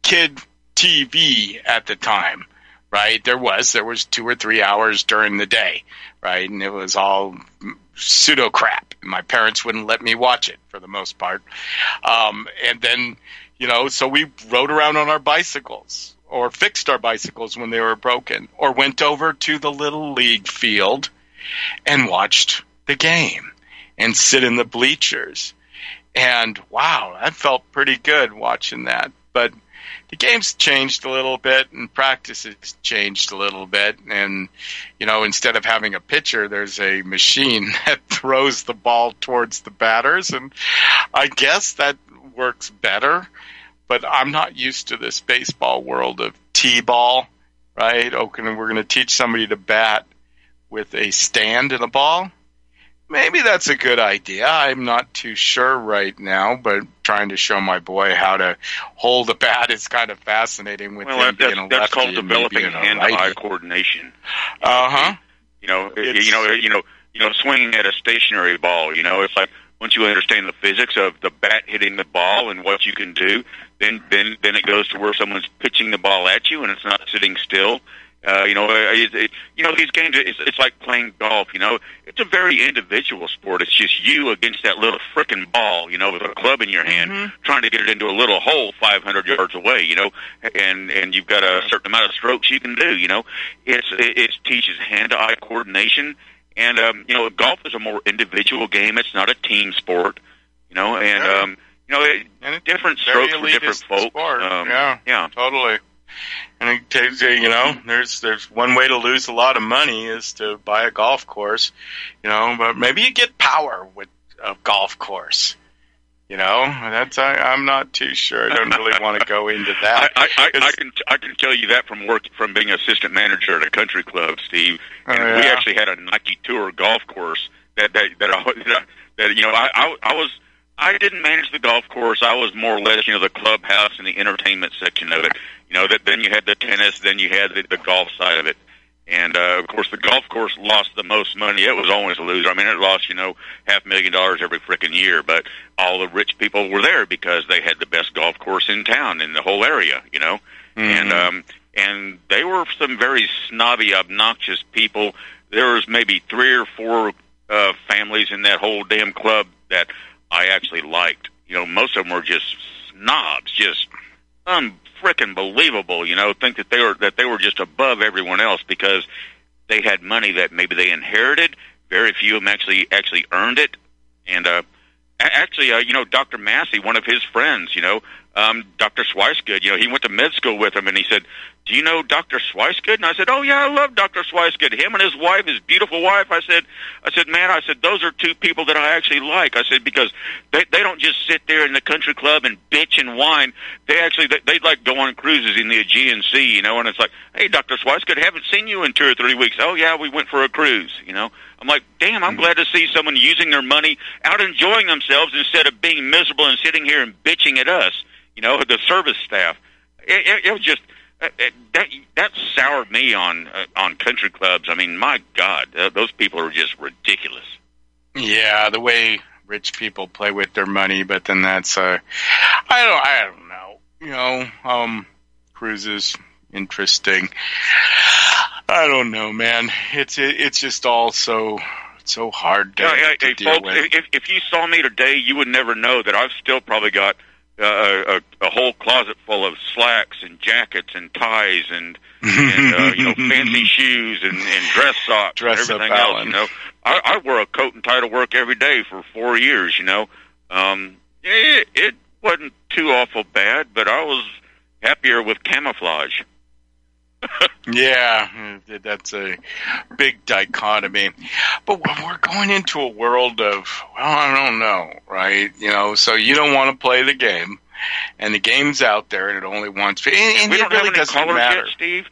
kid T V at the time, right? There was. There was two or three hours during the day, right? And it was all pseudo crap. My parents wouldn't let me watch it for the most part. Um, and then, you know, so we rode around on our bicycles or fixed our bicycles when they were broken or went over to the Little League field and watched the game and sit in the bleachers. And, wow, that felt pretty good watching that. But the game's changed a little bit and practice has changed a little bit. And, you know, instead of having a pitcher, there's a machine that throws the ball towards the batters. And I guess that works better. But I'm not used to this baseball world of T-ball, right? Okay, we're going to teach somebody to bat with a stand and a ball. Maybe that's a good idea. I'm not too sure right now, but trying to show my boy how to hold a bat is kind of fascinating. With well, him that's, being a that's called developing hand-eye coordination. Uh huh. You know, it's, you know, you know, you know, swinging at a stationary ball. You know, it's like once you understand the physics of the bat hitting the ball and what you can do, then then then it goes to where someone's pitching the ball at you and it's not sitting still. Uh, you know, it, it, you know these games. It's, it's like playing golf. You know, it's a very individual sport. It's just you against that little frickin' ball. You know, with a club in your hand, mm-hmm. trying to get it into a little hole five hundred yards away. You know, and and you've got a certain amount of strokes you can do. You know, it's it, it teaches hand-to-eye coordination And, um, you know, golf is a more individual game. It's not a team sport, you know. And, yeah. um, you know, it, and different strokes for different folks. Um, yeah, yeah, totally. And it takes, you know, there's there's one way to lose a lot of money is to buy a golf course, you know. But maybe you get power with a golf course. You know, that's I, I'm not too sure. I don't really want to go into that. I, I, I can I can tell you that from work from being assistant manager at a country club, Steve. And oh, yeah. we actually had a Nike Tour golf course that that that, I, that you know I, I I was I didn't manage the golf course. I was more or less you know the clubhouse and the entertainment section of it. You know that then you had the tennis, then you had the, the golf side of it. And, uh, of course, the golf course lost the most money. It was always a loser. I mean, it lost, you know, half a million dollars every frickin' year. But all the rich people were there because they had the best golf course in town, in the whole area, you know. Mm-hmm. And um, and they were some very snobby, obnoxious people. There was maybe three or four uh, families in that whole damn club that I actually liked. You know, most of them were just snobs, just um. frickin' believable, you know, think that they were that they were just above everyone else because they had money that maybe they inherited. Very few of them actually actually earned it. And uh, actually, uh, you know, Doctor Massey, one of his friends, you know, um, Doctor Swicegood, you know, he went to med school with him, and he said, "Do you know Doctor Swicegood?" And I said, "Oh yeah, I love Doctor Swicegood. Him and his wife, his beautiful wife." I said, "I said, man, I said those are two people that I actually like." I said because they they don't just sit there in the country club and bitch and whine. They actually they, they'd like go on cruises in the Aegean Sea, you know. And it's like, "Hey, Doctor Swicegood, haven't seen you in two or three weeks." "Oh yeah, we went for a cruise," you know. I'm like, damn, I'm glad to see someone using their money, out enjoying themselves instead of being miserable and sitting here and bitching at us, you know, the service staff. It, it, it was just it, that that soured me on uh, on country clubs. I mean, my God, uh, those people are just ridiculous. Yeah, the way rich people play with their money, but then that's uh, I don't I don't know, you know, um, cruises. Interesting. I don't know, man. It's it, it's just all so so hard to, yeah, to hey, deal folks, with. If, if you saw me today, you would never know that I've still probably got uh, a, a whole closet full of slacks and jackets and ties and, and uh, you know fancy shoes and, and dress socks, dress and everything up, else. Alan. You know, I, I wore a coat and tie to work every day for four years. You know, um, it, it wasn't too awful bad, but I was happier with camouflage. Yeah, that's a big dichotomy. But we're going into a world of, well, I don't know, right? You know, so you don't want to play the game, and the game's out there, and it only wants. And, and we don't it really have any doesn't matter, yet, Steve.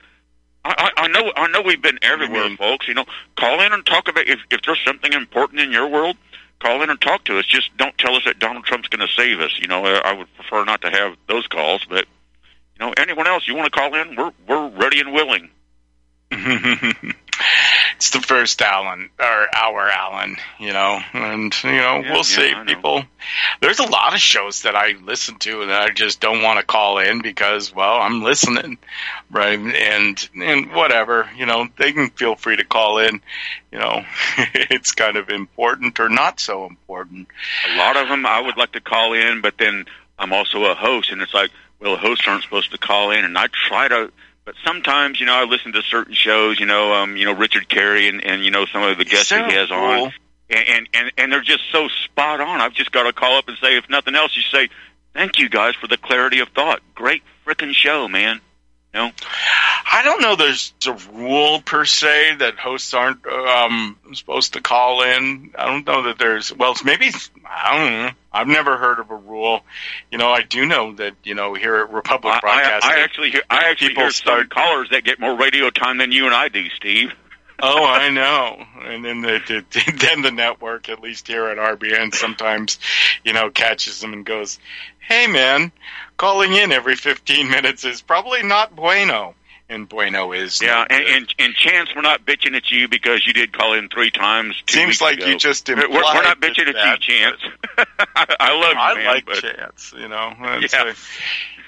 I, I, I know, I know, we've been everywhere, I mean, folks. You know, call in and talk about if, if there's something important in your world. Call in and talk to us. Just don't tell us that Donald Trump's going to save us. You know, I would prefer not to have those calls, but. You know, anyone else you want to call in, we're we're ready and willing. It's the first Alan, or our Alan, you know, and, you know, yeah, we'll yeah, see, I people. Know. There's a lot of shows that I listen to that I just don't want to call in because, well, I'm listening, right, and and whatever, you know, they can feel free to call in, you know, it's kind of important or not so important. A lot of them I would like to call in, but then I'm also a host, and it's like, well, hosts aren't supposed to call in, and I try to, but sometimes, you know, I listen to certain shows, you know, um, you know, Richard Carey and, and you know, some of the guests so he has cool. on, and, and, and, and they're just so spot on. I've just got to call up and say, if nothing else, you say, thank you guys for the clarity of thought. Great frickin' show, man. You know? I don't know there's a rule per se that hosts aren't um, supposed to call in. I don't know that there's, well, maybe, I don't know. I've never heard of a rule. You know, I do know that, you know, here at Republic Broadcasting. I, I actually hear, I actually people hear start callers that get more radio time than you and I do, Steve. Oh, I know. And then the, the then the network, at least here at R B N, sometimes, you know, catches them and goes, hey, man, calling in every fifteen minutes is probably not bueno. And bueno is. Yeah, and, and, and chance we're not bitching at you because you did call in three times two Seems weeks like ago. You just implied We're, we're not bitching that, at you, Chance. I, I love you, I man, like but, Chance, you know. It's yeah. a,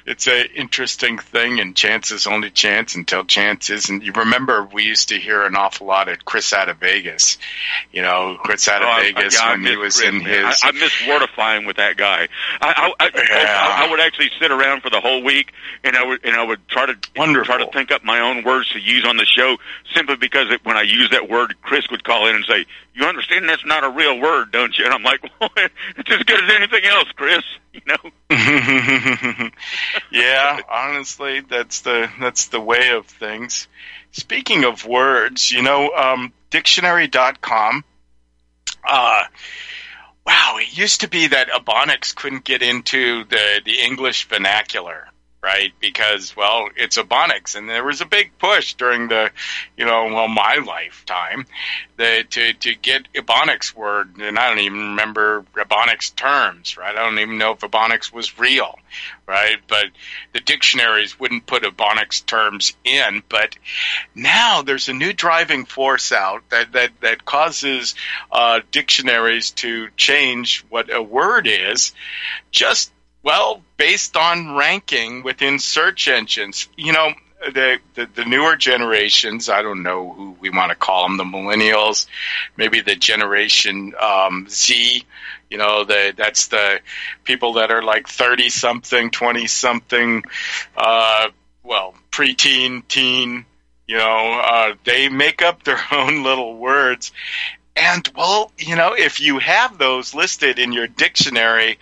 it's a interesting thing, and Chance is only Chance until Chance isn't. You remember we used to hear an awful lot of Chris out of Vegas. You know, Chris out of oh, Vegas I, yeah, when he was Chris, in man. his... I, I miss wordifying with that guy. I I, I, yeah. I I would actually sit around for the whole week, and I would, and I would try to Wonderful. try to think think up my own words to use on the show simply because it, when I use that word, Chris would call in and say, you understand that's not a real word, don't you? And I'm like, well, it's as good as anything else, Chris, you know? Yeah, honestly, that's the, that's the way of things. Speaking of words, you know, um, dictionary dot com, uh, wow, it used to be that Ebonics couldn't get into the, the English vernacular, right? Because, well, it's Ebonics, and there was a big push during the, you know, well, my lifetime, the, to, to get Ebonics word, and I don't even remember Ebonics terms, right? I don't even know if Ebonics was real, right? But the dictionaries wouldn't put Ebonics terms in, but now there's a new driving force out that, that, that causes uh, dictionaries to change what a word is just, well, based on ranking within search engines. You know, the, the, the newer generations, I don't know who we want to call them, the millennials, maybe the generation um, Z, you know, the, that's the people that are like thirty-something, twenty-something, uh, well, preteen, teen, you know, uh, they make up their own little words. And, well, you know, if you have those listed in your dictionary,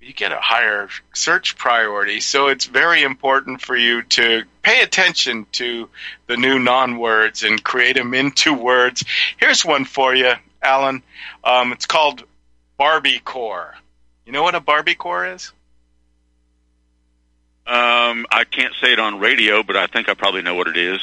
you get a higher search priority, so it's very important for you to pay attention to the new non-words and create them into words. Here's one for you, Alan. Um, it's called Barbiecore. You know what a Barbiecore is? Um, I can't say it on radio, but I think I probably know what it is.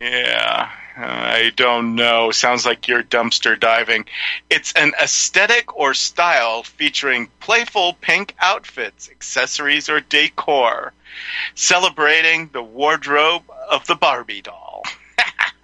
Yeah, I don't know. Sounds like you're dumpster diving. It's an aesthetic or style featuring playful pink outfits, accessories, or decor, celebrating the wardrobe of the Barbie doll.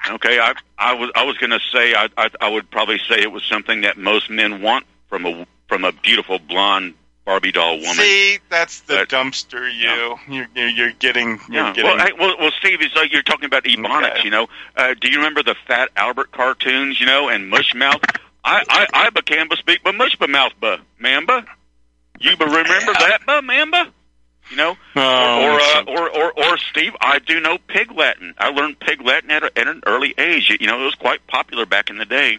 Okay, I, I was I was going to say I, I I would probably say it was something that most men want from a from a beautiful blonde Barbie doll woman. See, that's the but, dumpster you. Yeah. You're, you're, you're getting... You're yeah. getting... Well, hey, well, well, Steve, it's like you're talking about Ebonics, okay. You know. Uh, do you remember the Fat Albert cartoons, you know, and Mushmouth? I, I, I became bespeak, but Mushmouth, but Mamba. You remember that, but Mamba? You know? Oh, or, or, uh, or, or, or, Steve, I do know Pig Latin. I learned Pig Latin at, a, at an early age. You know, it was quite popular back in the day.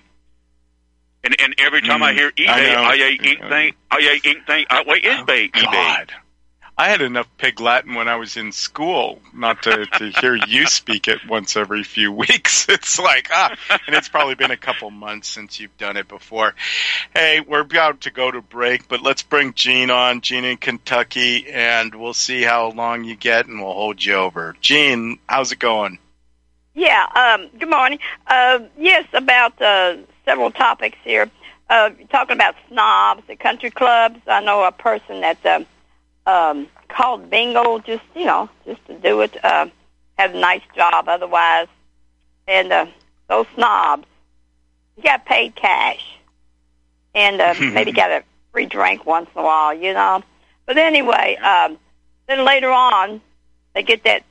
And and every time mm, I hear eBay, I, I ain't ink thing, I ain't ink thing, I, wait, is oh, eBay, eBay. I had enough Pig Latin when I was in school not to, to hear you speak it once every few weeks. It's like, ah, and it's probably been a couple months since you've done it before. Hey, we're about to go to break, but let's bring Gene on, Gene in Kentucky, and we'll see how long you get, and we'll hold you over. Gene, how's it going? Yeah, um, good morning. Uh, yes, about... Uh, several topics here. Uh, talking about snobs, the country clubs. I know a person that uh, um, called bingo just, you know, just to do it. Uh, had a nice job otherwise. And uh, those snobs, you got paid cash. And uh, maybe got a free drink once in a while, you know. But anyway, um, then later on, they get that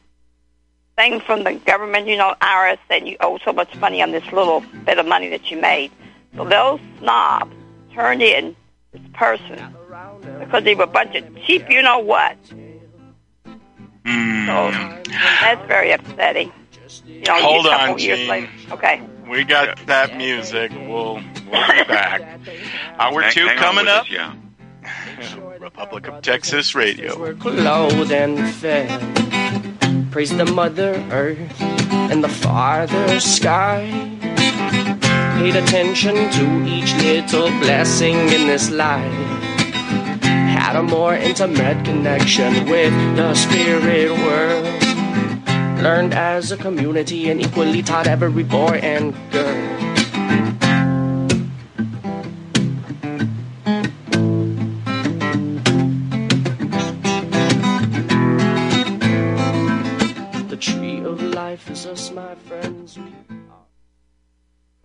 thing from the government, you know, I R S, that you owe so much money on this little bit of money that you made. So those snobs turned in this person because they were a bunch of cheap you-know-what. Mm. So that's very upsetting. You know, hold you on, Gene. Okay. We got that music. We'll, we'll be back. Hour hang, two hang coming up. Us, yeah. Republic of Texas Radio. We're clothed and fed. Praise the mother earth and the farther sky. Paid attention to each little blessing in this life. Had a more intimate connection with the spirit world. Learned as a community and equally taught every boy and girl.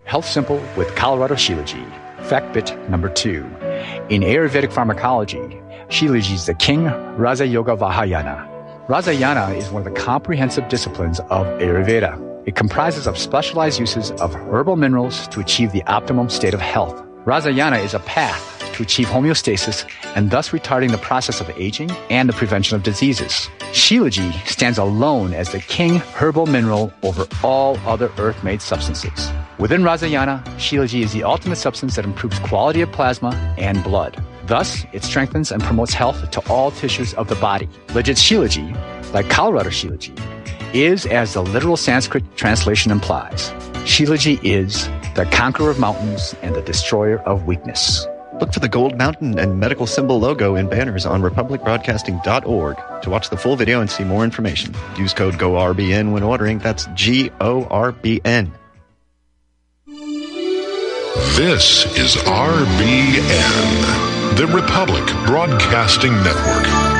Health Simple with Colorado Shilaji, fact bit number two. In Ayurvedic pharmacology, Shilaji is the king, Raja Yoga Vahayana. Rasayana is one of the comprehensive disciplines of Ayurveda. It comprises of specialized uses of herbal minerals to achieve the optimum state of health. Rasayana is a path to achieve homeostasis and thus retarding the process of aging and the prevention of diseases. Shilaji stands alone as the king herbal mineral over all other earth-made substances. Within Rasayana, Shilaji is the ultimate substance that improves quality of plasma and blood. Thus, it strengthens and promotes health to all tissues of the body. Legit Shilaji, like Colorado Shilaji, is as the literal Sanskrit translation implies. Shilaji is the conqueror of mountains and the destroyer of weakness. Look for the gold mountain and medical symbol logo in banners on republic broadcasting dot org to watch the full video and see more information. Use code G O R B N when ordering. That's G O R B N. This is R B N, the Republic Broadcasting Network.